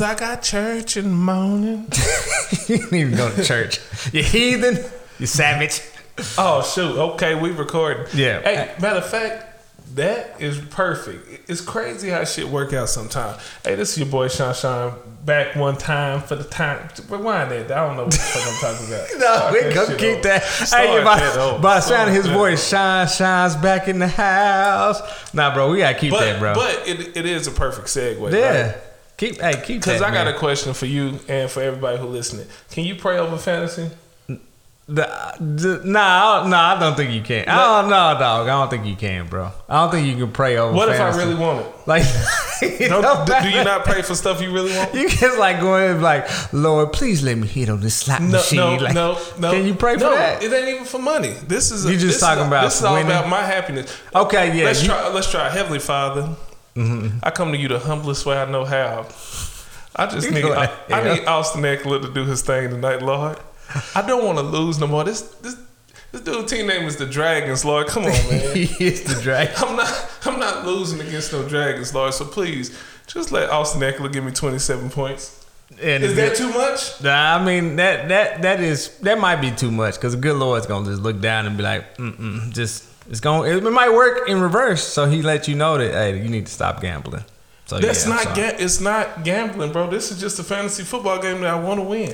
'Cause I got church in the morning. You didn't even go to church. You heathen. You savage. Oh, shoot. Okay, we recording. Yeah. Hey, matter of fact, that is perfect. It's crazy how shit work out sometimes. Hey, this is your boy Sean Sean. Back one time for the time. Rewind that. I don't know what the fuck I'm talking about. No, we gonna keep that. Hey, by sounding his voice, Sean Sean's back in the house. Nah, bro, we gotta keep that, bro. But it is a perfect segue. Yeah. Right? Keep that. Because I got a question for you and for everybody who listening. Can you pray over fantasy? Nah, I don't think you can. I don't think you can, bro. I don't think you can pray over. What fantasy. If I really want it? Like, do you not pray for stuff you really want? You just like going like, Lord, please let me hit on this slot machine. No. Can you pray for that? It ain't even for money. This is all about my happiness. Okay, yeah. Let's try Heavenly Father. Mm-hmm. I come to you the humblest way I know how. I just need Austin Ekeler to do his thing tonight, Lord. I don't want to lose no more. This dude's team name is the Dragons, Lord. Come on, man. He is the Dragons. I'm not losing against no Dragons, Lord. So please, just let Austin Ekeler give me 27 points. And is that too much? Nah, I mean that might be too much because the good Lord's gonna just look down and be like, it might work in reverse. So he let you know that hey, you need to stop gambling. So, it's not gambling, bro. This is just a fantasy football game that I want to win.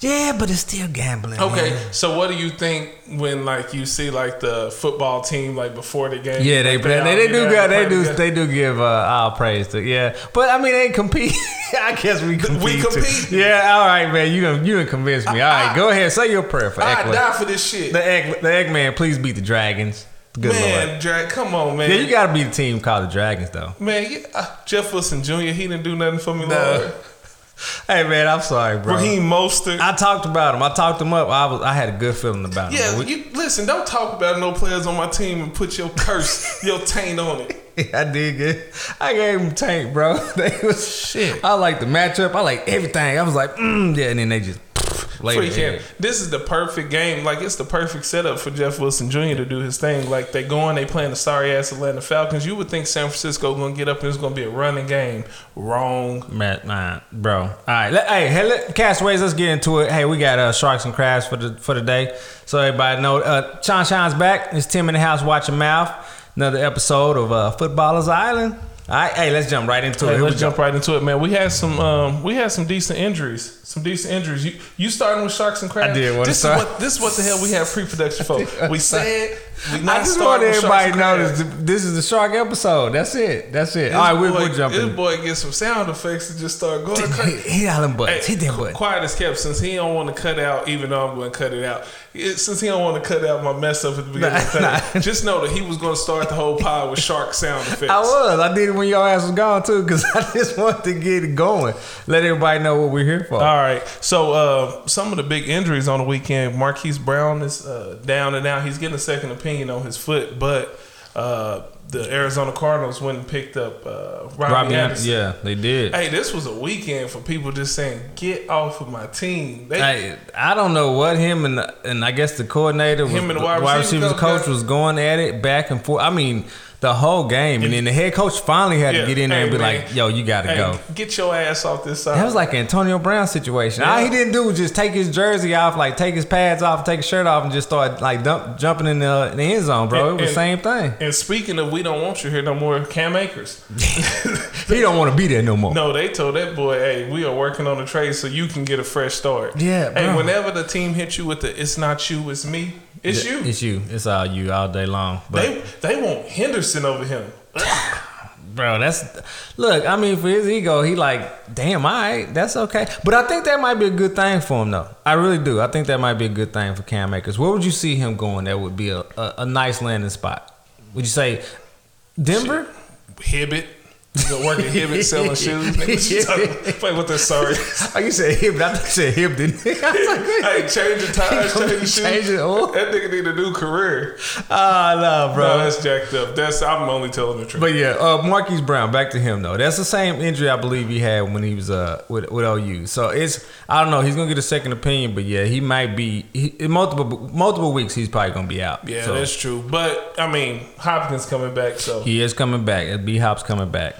Yeah, but it's still gambling. Okay, man. So what do you think when like you see like the football team like before the game? Yeah, like, they do give all praise to but I mean they compete. I guess we compete. Yeah, all right, man. You done convinced me. All right, go ahead, say your prayer for Ekeler. I die for this shit. The Eggman, please beat the Dragons. Good man, come on, man. Yeah, you gotta be the team called the Dragons, though. Man, Jeff Wilson Jr., he didn't do nothing for me, Lord. Hey, man, I'm sorry, bro. Raheem Mostert. I talked about him. I talked him up. I had a good feeling about him. Yeah, listen, don't talk about no players on my team and put your curse, your taint on it. Yeah, I did good. I gave him taint, bro. They was shit. I like the matchup. I like everything. I was like, yeah, and then they just... This is the perfect game. Like it's the perfect setup for Jeff Wilson Jr. to do his thing. Like they playing the sorry ass Atlanta Falcons. You would think San Francisco gonna get up and it's gonna be a running game. Wrong, man, bro. All right, Castaways. Let's get into it. Hey, we got Sharks and Crabs for the day. So everybody know Sean Sean's back. It's Tim in the house. Watch your mouth. Another episode of Footballers Island. All right, hey, let's jump right into it. Let's jump right into it, man. We had some decent injuries. You starting with Sharks and Crabs? I did. This is what the hell we have pre-production for. We said we not. I just want everybody to know this is the Shark episode. That's it. All right, we're jumping. This boy gets some sound effects and just start going. Hit all them buttons. Hit that button. Quiet as kept since he don't want to cut out, even though I'm going to cut it out. Since he don't want to cut out my mess up at the beginning of the time, just know that he was going to start the whole pod with Shark sound effects. I did it when your ass was gone too, because I just wanted to get it going. Let everybody know what we're here for. All right. So some of the big injuries on the weekend. Marquise Brown is down and out. He's getting a second opinion on his foot, but the Arizona Cardinals went and picked up Robbie Anderson. Yeah, they did. Hey, this was a weekend for people just saying, get off of my team. I don't know what him and I guess the coordinator, the wide receivers coach was going at it back and forth. I mean, the whole game. And then the head coach finally had to get in there and be like, yo, you got to go. Get your ass off this side. That was like an Antonio Brown situation. Yeah. All he didn't do was just take his jersey off, like take his pads off, take his shirt off, and just start like jumping in the end zone, bro. It was the same thing. And speaking of we don't want you here no more, Cam Akers. He don't want to be there no more. No, they told that boy, hey, we are working on a trade so you can get a fresh start. Yeah, bro. And whenever the team hits you with the it's not you, it's me, It's you. It's all you all day long. But they want Henderson over him. Bro, I mean, for his ego, he like, damn, all right, that's okay. But I think that might be a good thing for him, though. I really do. I think that might be a good thing for Cam Akers. Where would you see him going that would be a nice landing spot? Would you say Denver? Hibbett. You go work at Hibbett selling shoes. Play with this, sorry. Oh, you said Hibbett. I thought you said Hibbett, didn't you? Hey, change the tires, change the shoes. Change it all. That nigga need a new career. No, bro. No, that's jacked up. I'm only telling the truth. But yeah, Marquise Brown, back to him, though. That's the same injury I believe he had when he was with OU. So I don't know. He's going to get a second opinion, but yeah, he might be. In multiple weeks, he's probably going to be out. Yeah, so. That's true. But, I mean, Hopkins coming back, so. He is coming back. B-Hop's coming back.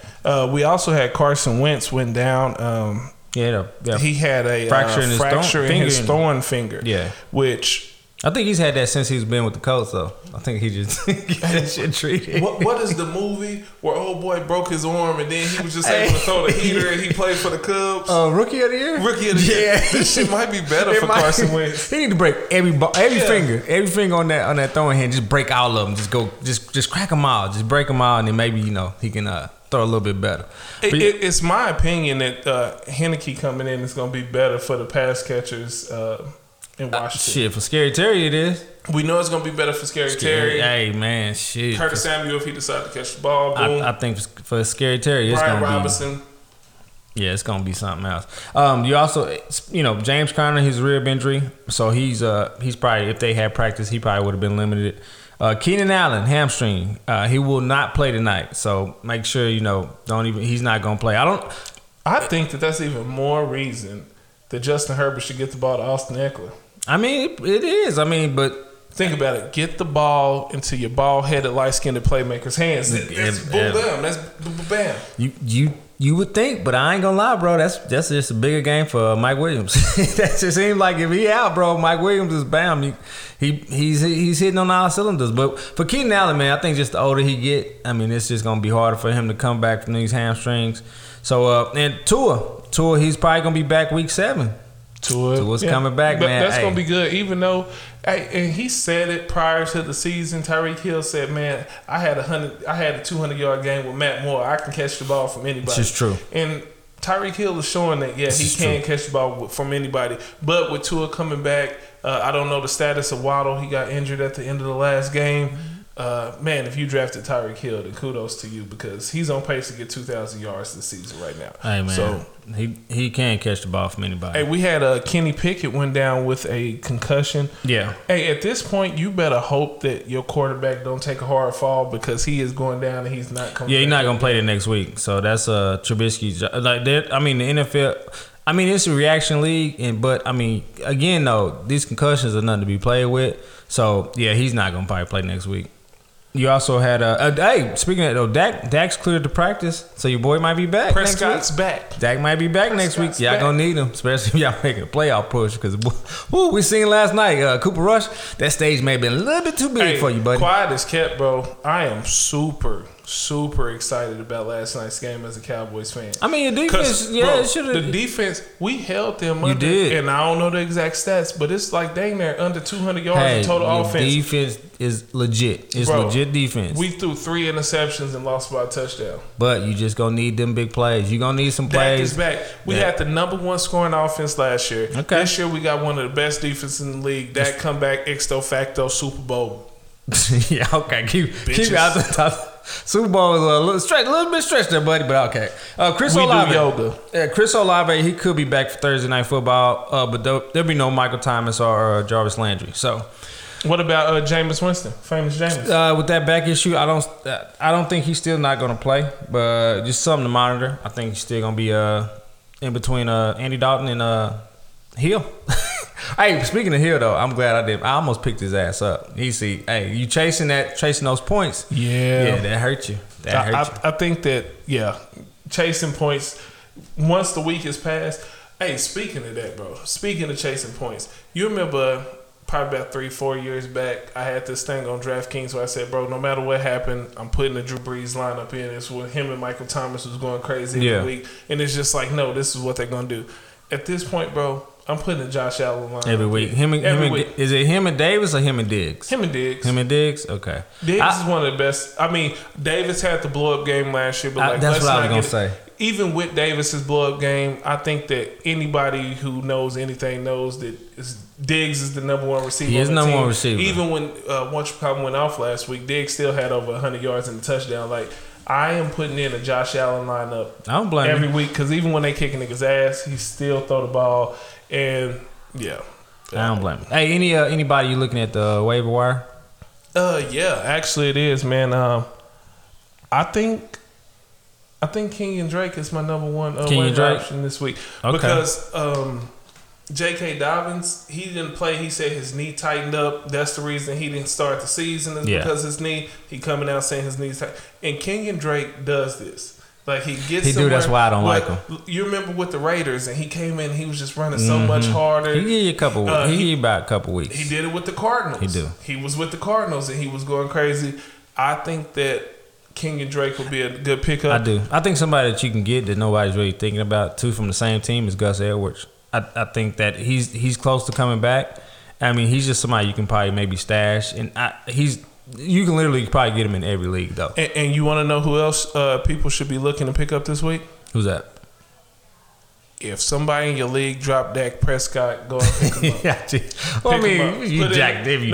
We also had Carson Wentz went down. He had a fracture in his throwing finger. Yeah, which I think he's had that since he's been with the Colts, though. I think he just get that shit treated. What is the movie where old boy broke his arm and then he was just able to throw the heater and he played for the Cubs? Rookie of the Year? Rookie of the Year. This shit might be better for Carson Wentz. He need to break every finger on that throwing hand. Just break all of them. Just go. Just crack them all. Just break them all, and then maybe he can throw a little bit better. It's my opinion that Henneke coming in is going to be better for the pass catchers. In Washington. For Scary Terry it is. We know it's going to be better for Scary Terry. Hey, man, shit. Curtis Samuel, if he decides to catch the ball, boom. I think for Scary Terry, it's going to be... Brian Robinson. Yeah, it's going to be something else. You also... James Conner, his rib injury. So he's probably... If they had practice, he probably would have been limited. Keenan Allen, hamstring. He will not play tonight. So make sure, he's not going to play. I think that's even more reason that Justin Herbert should get the ball to Austin Ekeler. It is. But... Think about it. Get the ball into your bald-headed, light-skinned playmaker's hands. That's boom, bam. That's bam. You would think, but I ain't gonna lie, bro. That's just a bigger game for Mike Williams. That just seems like if he out, bro, Mike Williams is bam. He's hitting on all cylinders. But for Keenan Allen, man, I think just the older he get, it's just gonna be harder for him to come back from these hamstrings. So and Tua, he's probably gonna be back week 7. Tua's coming back, man. That's going to be good, even though, and he said it prior to the season. Tyreek Hill said, man, I had a 200-yard game with Matt Moore. I can catch the ball from anybody. This is true. And Tyreek Hill is showing that, he can catch the ball from anybody. But with Tua coming back, I don't know the status of Waddle. He got injured at the end of the last game. Man, if you drafted Tyreek Hill, then kudos to you, because he's on pace to get 2,000 yards this season right now. Hey, man. So, he can catch the ball from anybody. Hey, we had Kenny Pickett went down with a concussion. Yeah. Hey, at this point, you better hope that your quarterback don't take a hard fall, because he is going down and he's not coming. Yeah, he's not going to play the next week. So that's Trubisky's job. The NFL. It's a reaction league, but these concussions are nothing to be played with. So yeah, he's not going to probably play next week. You also had speaking of Dak's cleared to practice, so your boy might be back. Prescott's back. Dak might be back next week. Y'all gonna need him, especially if y'all making a playoff push. Because we seen last night, Cooper Rush. That stage may have been a little bit too big for you, buddy. Quiet as kept, bro. I am super, super excited about last night's game as a Cowboys fan. Your defense, it should have. The defense, we held them. You did, and I don't know the exact stats, but it's like dang near under 200 yards in total offense. Defense is legit. It's legit defense. We threw 3 interceptions and lost by a touchdown. But you just gonna need them big plays. You gonna need some plays. Dak is back. We had the #1 scoring offense last year. Okay. This year we got one of the best defenses in the league. Dak come back ipso facto Super Bowl. Yeah, okay. Keep out the top. Super Bowl is a little bit stretched there, buddy, but okay. Chris Olave, he could be back for Thursday Night Football, but there'll be no Michael Thomas or Jarvis Landry. So, what about Jameis Winston, famous Jameis? With that back issue, I don't think he's still not going to play, but just something to monitor. I think he's still going to be in between Andy Dalton and Hill. Hey, speaking of Hill, though, I'm glad I did. I almost picked his ass up. You chasing those points. Yeah, that hurt you. I think that, chasing points, once the week is passed. Hey, speaking of that, bro, speaking of chasing points, you remember probably about 3-4 years back, I had this thing on DraftKings where I said, bro, no matter what happened, I'm putting the Drew Brees lineup in. It's when him and Michael Thomas was going crazy every week. And it's just like, no, this is what they're going to do. At this point, bro, I'm putting a Josh Allen line every week. Him and is it him and Davis or him and Diggs? Him and Diggs. Him and Diggs. Okay. Diggs is one of the best. Davis had the blow up game last year, but that's what I was gonna say. Even with Davis's blow up game, I think that anybody who knows anything knows that Diggs is the #1 receiver. He is #1 receiver. Even when once Chicago went off last week, Diggs still had over 100 yards and a touchdown. I am putting in a Josh Allen lineup. I don't blame every week, because even when they kicking niggas ass, he still throw the ball. And I don't blame him. Hey, anybody you looking at the waiver wire? Actually it is, man. I think Kenyon Drake is my #1 waiver option this week, because J.K. Dobbins, he didn't play. He said his knee tightened up. That's the reason he didn't start the season, is because his knee. He coming out saying his knee's tight. And Kenyon Drake does this. Like, he gets somewhere. He do, that's why I don't like him. You remember with the Raiders, and he came in, he was just running so much harder. He gave you a couple weeks. He gave you about a couple weeks. He did it with the Cardinals. He do. He was with the Cardinals, and he was going crazy. I think that Kenyon Drake would be a good pickup. I do. I think somebody that you can get that nobody's really thinking about, too, from the same team is Gus Edwards. I think that he's close to coming back. I mean, he's just somebody you can probably maybe stash, and you can literally probably get him in every league, though. And you want to know who else people should be looking to pick up this week? Who's that? If somebody in your league dropped Dak Prescott, go and pick him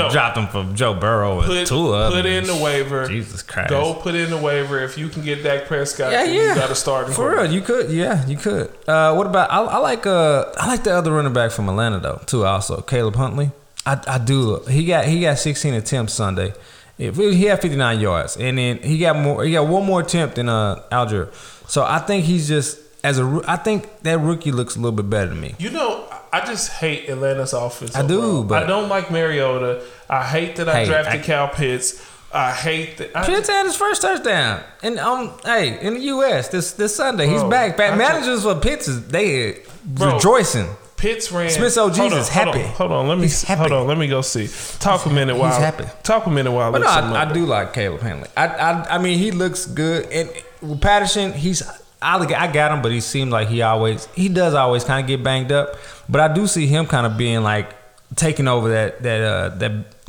up. Dropped him for Joe Burrow and Tua. Put in the waiver. Jesus Christ. Go put in the waiver. If you can get Dak Prescott, you got to start him. For real, you could. Yeah, you could. What about, I like the other running back from Atlanta, though, too, also. Caleb Huntley. I do. He got 16 attempts Sunday. He had 59 yards, and then he got one more attempt than Algier. So I think he's just I think that rookie looks a little bit better to me. You know, I just hate Atlanta's offense. I do, but I don't like Mariota. I hate that I drafted Kyle Pitts. I hate that Pitts had his first touchdown, and in the U.S. this Sunday, bro, he's back. Managers for Pitts they rejoicing. Pitts ran. Smith OG's is happy. Hold on, let me go see. Talk a minute while. But I do like Caleb Huntley. I mean, he looks good, and with Patterson, I got him, but he seemed like he does always kind of get banged up. But I do see him kind of being like taking over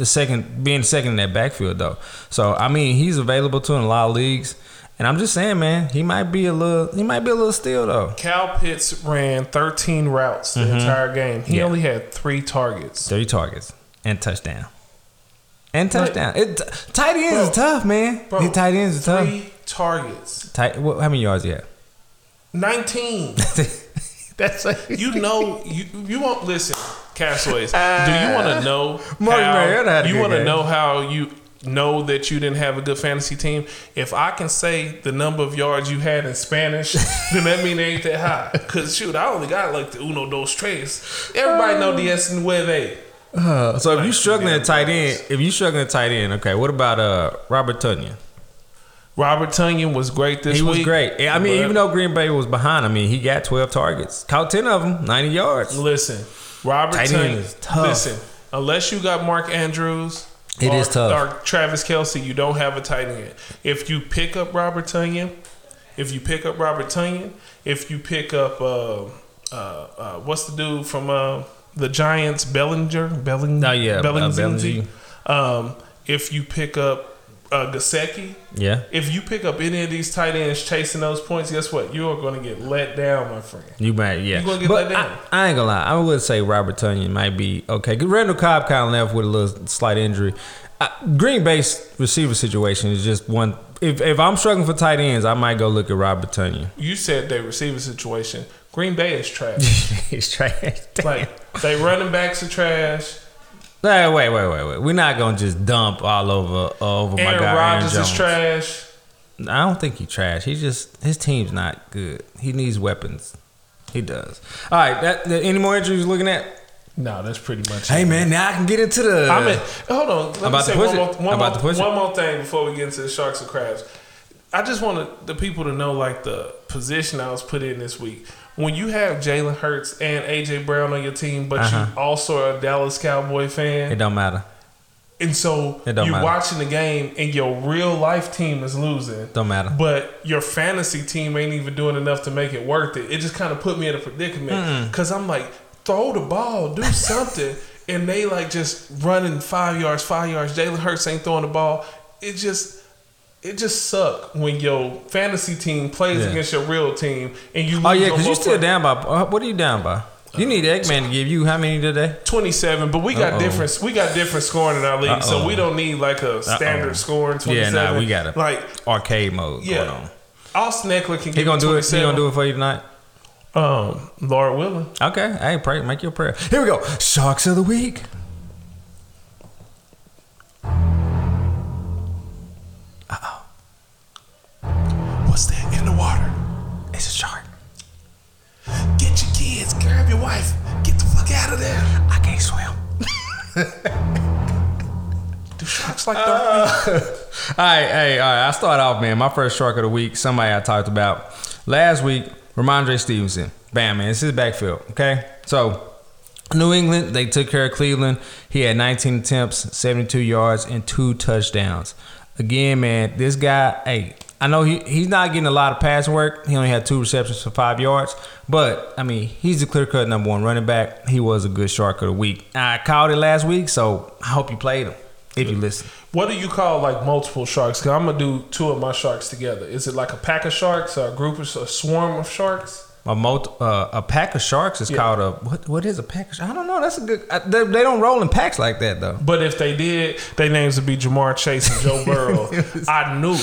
second in that backfield, though. So I mean, he's available to in a lot of leagues. And I'm just saying, man, he might be a little steal, though. Kyle Pitts ran 13 routes the entire game. He only had 3 targets and touchdown. Tight ends is tough, man. Bro, the tight ends is tough. 3 targets. How many yards you have? 19. That's like, you know, you won't listen, Castaways. Do you want to know? Know that you didn't have a good fantasy team. If I can say the number of yards you had in Spanish, then that means it ain't that high. Cause shoot, I only got like the uno, dos, tres. Everybody know diez, nueve. So if you struggling at tight end, okay. What about Robert Tonyan? Robert Tonyan was great this week. He was great. I mean, even though Green Bay was behind, I mean, he got 12 targets, caught 10 of them, 90 yards. Listen, Robert Tonyan is tough. Listen, unless you got Mark Andrews. It is tough. Or Travis Kelce, you don't have a tight end. If you pick up Robert Tonyan, if you pick up what's the dude from the Giants, Bellinger? Oh, yeah, Bellinger. If you pick up Gesicki, yeah. If you pick up any of these tight ends chasing those points, guess what? You are going to get let down, my friend. You might, yeah. You're going to get let down. I ain't going to lie. I would say Robert Tonyan might be okay. Randall Cobb kind of left with a little slight injury. Green Bay's receiver situation is just one. If I'm struggling for tight ends, I might go look at Robert Tonyan. You said their receiver situation. Green Bay is trash. It's trash. Damn. Like, they running backs are trash. Wait. We're not going to just dump all over my guy, Aaron Rodgers is trash. I don't think he's trash. His team's not good. He needs weapons. He does. All right. Any more injuries you're looking at? No, that's pretty much it. Hey, man, now I can get into the... hold on. Let me say one more thing before we get into the Sharks and Crabs. I just wanted the people to know, like, the position I was put in this week. When you have Jalen Hurts and A.J. Brown on your team, but you also are a Dallas Cowboy fan. It don't matter. And so you're watching the game and your real life team is losing. Don't matter. But your fantasy team ain't even doing enough to make it worth it. It just kind of put me in a predicament because I'm like, throw the ball, do something. And they like just running 5 yards. Jalen Hurts ain't throwing the ball. It just suck when your fantasy team plays against your real team and you lose. Oh yeah, because you're still down by. What are you down by? You need Eggman to give you how many today? 27. But we got different. We got different scoring in our league, so we don't need like a standard scoring 27. Yeah, we got a like arcade mode going on. Austin Ekeler can give you 27. He gonna do it for you tonight. Lord willing. Okay, hey, pray. Make your prayer. Here we go. Sharks of the week. What's that in the water? It's a shark. Get your kids, grab your wife, get the fuck out of there. I can't swim. Do sharks like dark meat? All right. I start off, man. My first shark of the week, somebody I talked about last week, Ramondre Stevenson. Bam, man. It's his backfield, okay? So, New England, they took care of Cleveland. He had 19 attempts, 72 yards, and 2 touchdowns. Again, man, this guy, hey, I know he's not getting a lot of pass work. He only had 2 receptions for 5 yards. But, I mean, he's the clear-cut number 1 running back. He was a good shark of the week. I called it last week, so I hope you played him. If you listen. What do you call like multiple sharks? Because I'm going to do 2 of my sharks together. Is it like a pack of sharks or a group of a swarm of sharks? A pack of sharks is called a... What is a pack of sharks? I don't know. That's a good... They don't roll in packs like that, though. But if they did, their names would be Ja'Marr Chase and Joe Burrow. I knew.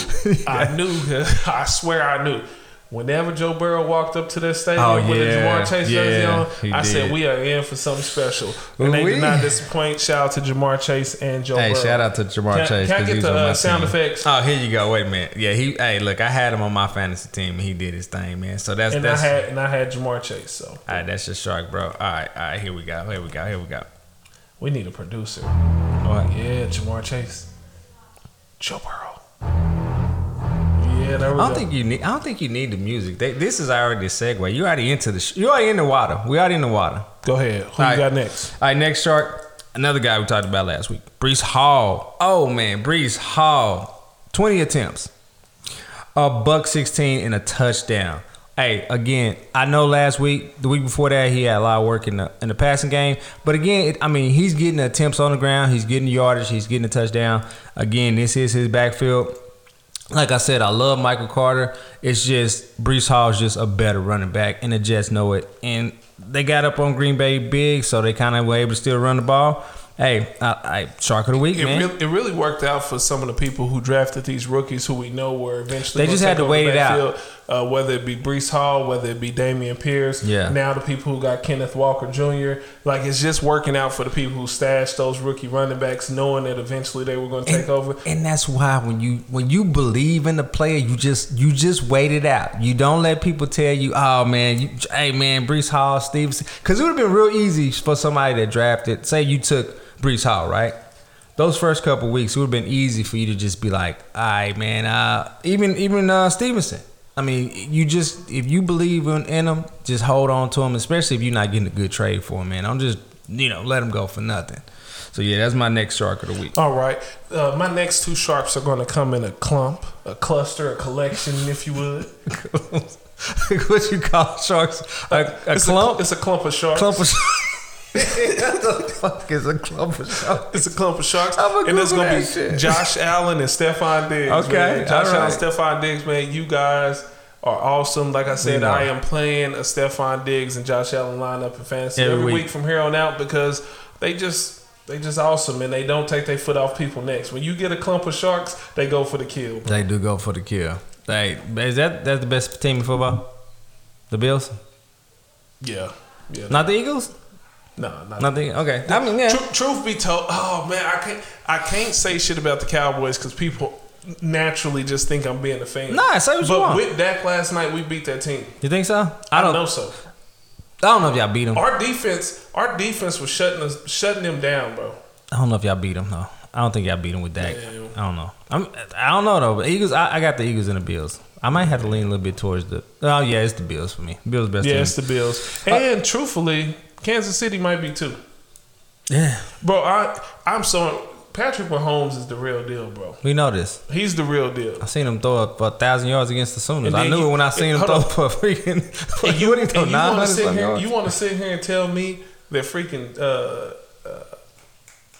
I swear I knew. Whenever Joe Burrow walked up to that stadium with a Ja'Marr Chase jersey on, I said, we are in for something special. And they did not disappoint. Shout out to Ja'Marr Chase and Joe Burrow. Hey, shout out to Ja'Marr Chase. Can I get the sound effects? Oh, here you go. Wait a minute. Yeah, hey, look, I had him on my fantasy team, and he did his thing, man. So that's... I had Ja'Marr Chase, so... All right, that's your shark, bro. All right, here we go. We need a producer. Oh, yeah, Ja'Marr Chase. Joe Burrow. Yeah, I don't think you need the music. This is already a segue. You already into the. You already in the water. We already in the water. Go ahead. Who you got next? All right, next shark. Another guy we talked about last week, Breece Hall. Oh man, Breece Hall. 20 attempts, $116 and a touchdown. Hey, again, I know last week, the week before that, he had a lot of work in the passing game. But again, he's getting attempts on the ground. He's getting yardage. He's getting a touchdown. Again, this is his backfield. Like I said, I love Michael Carter. It's just Breece Hall is just a better running back, and the Jets know it. And they got up on Green Bay big, so they kind of were able to still run the ball. Hey, shark of the week, man. It really worked out for some of the people who drafted these rookies who we know were eventually. They just had to wait it out. Whether it be Breece Hall, whether it be Dameon Pierce. Yeah. Now the people who got Kenneth Walker Jr. Like, it's just working out for the people who stashed those rookie running backs knowing that eventually they were going to take over. And that's why when you believe in the player, you just wait it out. You don't let people tell you, oh, man, Breece Hall, Stevenson. Because it would have been real easy for somebody that drafted. Say you took Breece Hall, right? Those first couple weeks, it would have been easy for you to just be like, all right, man, even Stevenson. If you believe in him, just hold on to him, especially if you're not getting a good trade for him, man. Don't just, let him go for nothing. So, yeah, that's my next shark of the week. All right. My next 2 sharks are going to come in a clump, a cluster, a collection, if you would. What you call sharks? A clump? It's a clump of sharks. Clump of sharks. What the fuck is a clump of sharks? It's a clump of sharks. And it's going to be Josh Allen and Stephon Diggs. Okay. Man. Josh Allen, Stephon Diggs, man, you guys are awesome. Like I said, I am playing a Stephon Diggs and Josh Allen lineup in fantasy every week from here on out because they just awesome, and they don't take their foot off people next. When you get a clump of sharks, they go for the kill. Man. They do go for the kill. Is that's the best team in football? The Bills? Yeah. Not the Eagles? No, nothing. Okay. Truth be told, oh man, I can't say shit about the Cowboys because people naturally just think I'm being a fan. Nah, say what you want. But with Dak last night, we beat that team. You think so? I don't know so. I don't know if y'all beat them. Our defense was shutting them down, bro. I don't know if y'all beat them though. I don't think y'all beat them with Dak. Yeah. I don't know. I don't know though. But Eagles, I got the Eagles and the Bills. I might have to lean a little bit towards it's the Bills for me. Bills best. Yeah, team. It's the Bills. And truthfully, Kansas City might be too. Yeah. Bro, I'm so... Patrick Mahomes is the real deal, bro. We know this. He's the real deal. I seen him throw up 1,000 yards against the Sooners. I knew it when I seen him throw up a freaking... You want to sit here and tell me that freaking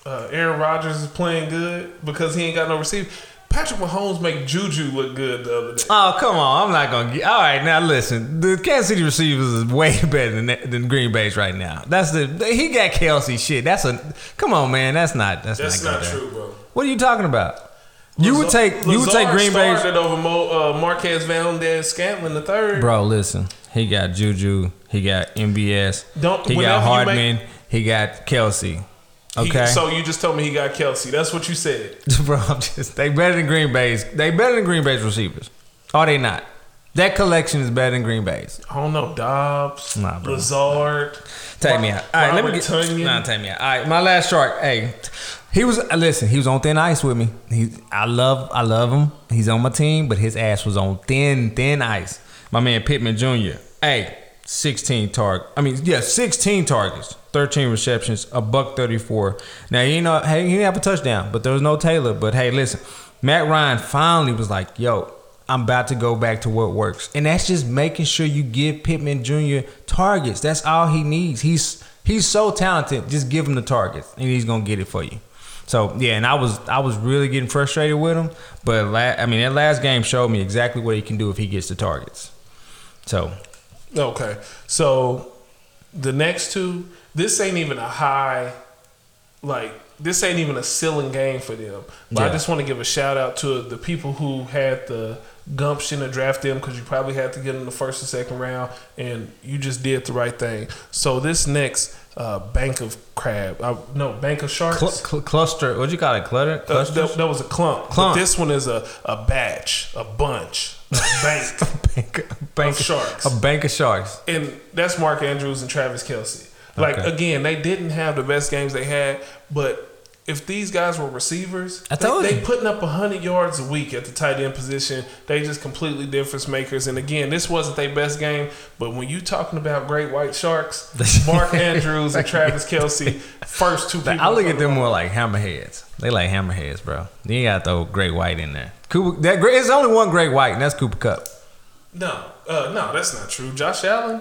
Aaron Rodgers is playing good because he ain't got no receiver? Patrick Mahomes make Juju look good the other day. Oh, come on. I'm not going to get... All right, now listen. The Kansas City receivers is way better than Green Bay's right now. He got Kelce shit. Come on, man. That's not true, bro. What are you talking about? You would take Green Bay... Lazard started over Marquez Valdes-Scantling the third. Bro, listen. He got Juju. He got MBS. He got Hardman. He got Kelce. Okay. So you just told me he got Kelce. That's what you said. Bro, they better than Green Bay's receivers. Are they not? That collection is better than Green Bay's. I don't know. Dobbs, Lazard. Take me out. All right, take me out. All right, my last shark. Hey, he was on thin ice with me. I love him. He's on my team, but his ass was on thin ice. My man Pittman Jr. Hey, 16 targets, 13 receptions, $134. Now, he didn't have a touchdown, but there was no Taylor. But hey, listen, Matt Ryan finally was like, yo, I'm about to go back to what works. And that's just making sure you give Pittman Jr. targets. That's all he needs. He's so talented. Just give him the targets, and he's going to get it for you. So, yeah, and I was really getting frustrated with him. But, that last game showed me exactly what he can do if he gets the targets. So. Okay. So, the next two, this ain't even a high, this ain't even a ceiling game for them. But yeah. I just want to give a shout-out to the people who had the gumption to draft them, because you probably had to get them the first and second round, and you just did the right thing. So this next bank of sharks. Cluster. What'd you call it? Clutter? That was a clump. But this one is a batch, a bunch, a bank, a bank of sharks. A bank of sharks. And that's Mark Andrews and Travis Kelce. Again, they didn't have the best games they had, but if these guys were receivers, they putting up 100 yards a week at the tight end position. They just completely difference makers. And again, this wasn't their best game, but when you talking about great white sharks, Mark Andrews and Travis Kelce, first two people. I look at them more like hammerheads. They like hammerheads, bro. You got to throw great white in there. There's only one great white, and that's Cooper Kupp. No, that's not true. Josh Allen.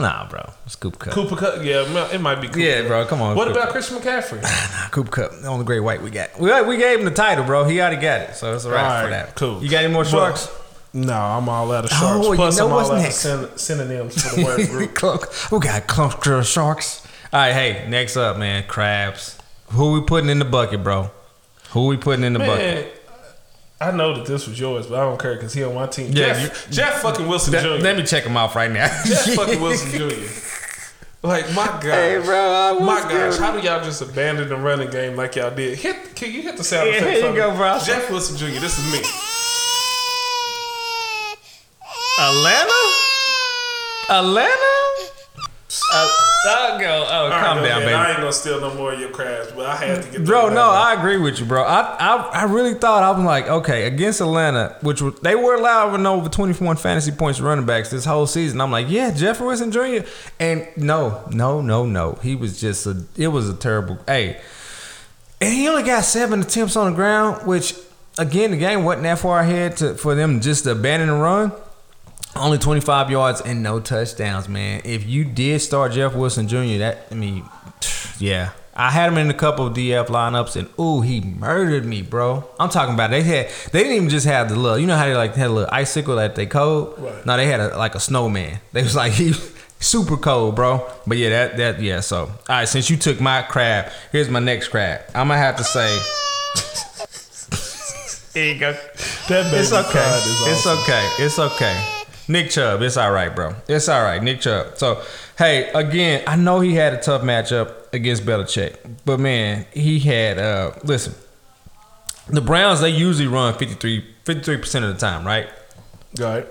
Nah, bro. It's Cooper Kupp. Yeah, it might be Cooper. Yeah, bro, come on. What Cooper about Kupp. Christian McCaffrey? Nah, Cooper Kupp. The only great white we got. We gave him the title, bro. He already got it. So it's all right for that. Cool. You got any more sharks? No, I'm all out of sharks. Plus, I'm all out of synonyms for the word group. We got cluster sharks. All right, hey, next up, man. Crabs. Who we putting in the bucket, bro? Bucket? I know that this was yours, but I don't care because he on my team. Yeah, Jeff fucking Wilson Jr. Let me check him off right now. Jeff fucking Wilson Jr. My gosh. Hey, bro. How do y'all just abandon the running game like y'all did? Can you hit the sound effect? Here you go, bro. Jeff Wilson Jr., this is me. Atlanta? I'll go. Oh, calm down, baby. I ain't gonna steal no more of your crabs, but I had to get. Bro, no, I agree with you, bro. I really thought I'm like, okay, against Atlanta, they were allowing over 21 fantasy points running backs this whole season. I'm like, yeah, Jeff Wilson Jr. And no, he was just it was a terrible. Hey, and he only got 7 attempts on the ground, which again, the game wasn't that far ahead for them just to abandon the run. Only 25 yards and no touchdowns, man. If you did start Jeff Wilson Jr., yeah. I had him in a couple of DF lineups, and he murdered me, bro. I'm talking about they didn't even just have the little, you know how they had a little icicle that they cold? Right. No, they had a snowman. They was like, he super cold, bro. But yeah, so. All right, since you took my crab, here's my next crab. I'm going to have to say. There you go. It's okay. Nick Chubb, it's all right, bro. It's all right, Nick Chubb. So, hey, again, I know he had a tough matchup against Belichick, but man, he had. Listen, the Browns, they usually run 53% of the time, right? Right.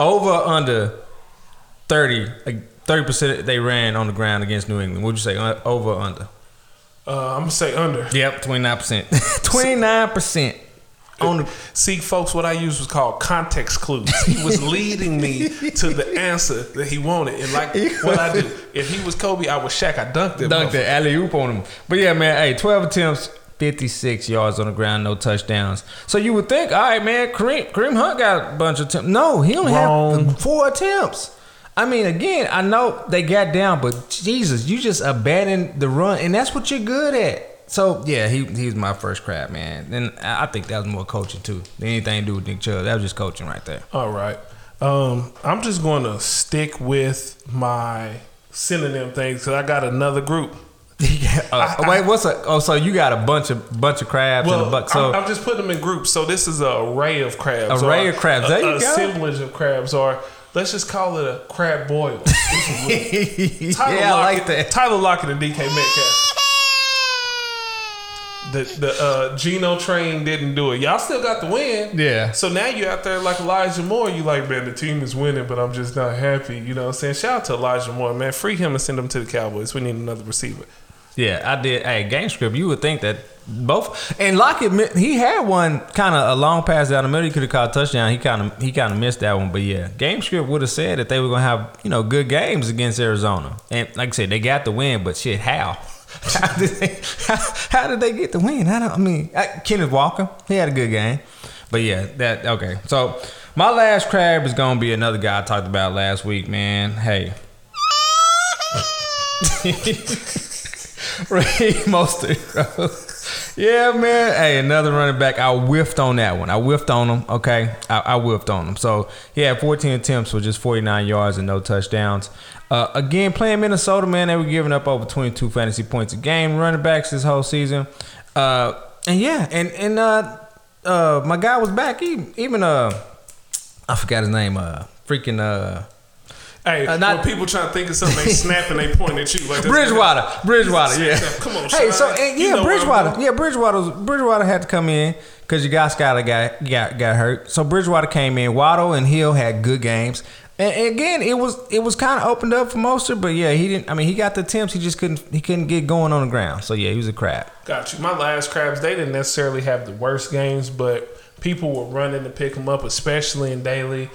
Over under 30% they ran on the ground against New England. What'd you say? Over or under? I'm gonna say under. Yep, 29%. 29%. See, folks, what I used was called context clues. He was leading me to the answer that he wanted. And what I do, if he was Kobe, I was Shaq. I dunked it, alley-oop on him. But yeah, man, hey, 12 attempts, 56 yards on the ground, no touchdowns. So you would think, all right, man, Kareem Hunt got a bunch of attempts. No, he only had 4 attempts. I mean, again, I know they got down, but Jesus, you just abandoned the run, and that's what you're good at. So, yeah, he's my first crab, man. And I think that was more coaching, too, than anything to do with Nick Chubb. That was just coaching right there. All right. I'm just going to stick with my synonym things because I got another group. So you got a bunch of crabs in a bucket. So I'm just putting them in groups. So this is an array of crabs. There you go. Assemblage of crabs are... Let's just call it a crab boil. Tyler Lockett and DK Metcalf. The Geno train didn't do it. Y'all still got the win. Yeah. So now you're out there like Elijah Moore. You like, man, the team is winning, but I'm just not happy. You know what I'm saying? Shout out to Elijah Moore, man. Free him and send him to the Cowboys. We need another receiver. Yeah, I did. Hey, game script, you would think that both. And Lockett, he had one kind of a long pass down the middle. He could have caught a touchdown. He kind of missed that one. But yeah, game script would have said that they were going to have, you know, good games against Arizona. And like I said, they got the win, but shit, how? How did they get the win? Kenneth Walker, he had a good game. But yeah, okay. So my last crab is going to be another guy I talked about last week, man. Hey. Raheem Mostert, bro. Yeah, man. Hey, another running back. I whiffed on that one. I whiffed on him, okay? I whiffed on him. So he had 14 attempts for just 49 yards and no touchdowns. Again, playing Minnesota, man, they were giving up over 22 fantasy points a game running backs this whole season. My guy was back. Even I forgot his name. Hey, when people trying to think of something, they snap and they point at you. Like Bridgewater, yeah. Come on, hey, so Bridgewater. Yeah, Bridgewater had to come in because your guy Skyler got hurt. So Bridgewater came in. Waddle and Hill had good games. And again, it was kind of opened up for Mostert, but yeah, he didn't. I mean, he got the attempts. He just couldn't get going on the ground. So yeah, he was a crab. Got you. My last crabs, they didn't necessarily have the worst games, but people were running to pick them up, especially in daily,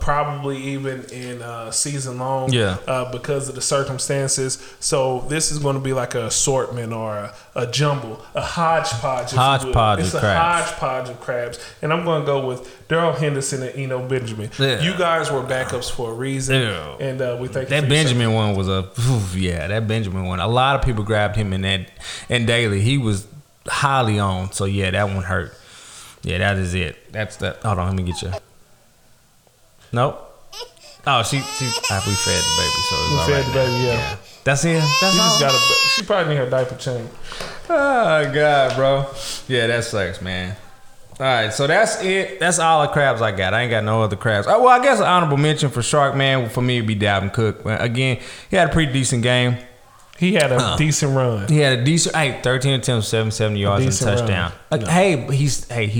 probably even in season long, because of the circumstances. So this is going to be like an assortment or a jumble, a hodgepodge. Hodgepodge of crabs. And I'm going to go with Darrell Henderson and Eno Benjamin. Yeah. You guys were backups for a reason, and we thank you. That Benjamin one was that Benjamin one. A lot of people grabbed him in that, and daily he was highly on. So yeah, that one hurt. Yeah, that is it. That's that. Hold on, let me get you. Nope. Oh, we fed the baby, so it's all right. We fed the baby, yeah. That's it. That's all. She probably need her diaper change. Oh, God, bro. Yeah, that sucks, man. All right, so that's it. That's all the crabs I got. I ain't got no other crabs. Oh, well, I guess an honorable mention for Shark, man, for me would be Dalvin Cook. Again, he had a pretty decent game. He had a decent run. He had a decent 13 attempts, 770 yards and a touchdown. No. He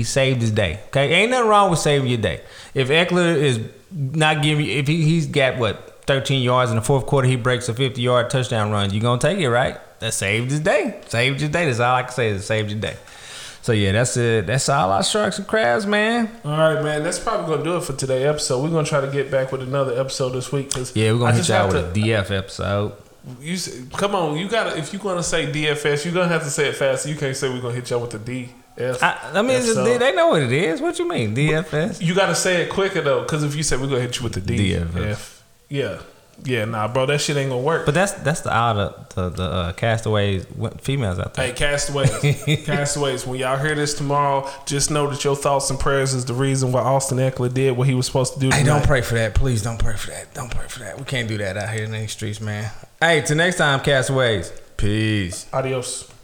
saved his day. Okay, ain't nothing wrong with saving your day. If Ekeler is not giving you, if he's got 13 yards in the fourth quarter, he breaks a 50-yard touchdown run. You gonna take it, right? That saved his day. Saved your day. That's all I can say is it saved your day. So yeah, that's it. That's all our sharks and crabs, man. All right, man. That's probably gonna do it for today's episode. We're gonna try to get back with another episode this week because we're gonna hit y'all with a DF episode. You come on, you gotta. If you're gonna say DFS, you're gonna have to say it fast. You can't say we're gonna hit y'all with the D. They know what it is. What you mean DFS? But you gotta say it quicker though, because if you say we're gonna hit you with the D, DFS, bro, that shit ain't gonna work. But that's the castaways, females out there. Hey, castaways. When y'all hear this tomorrow, just know that your thoughts and prayers is the reason why Austin Ekeler did what he was supposed to do tonight. Hey, don't pray for that, please. Don't pray for that. Don't pray for that. We can't do that out here in these streets, man. Hey, till next time, castaways. Peace. Adios.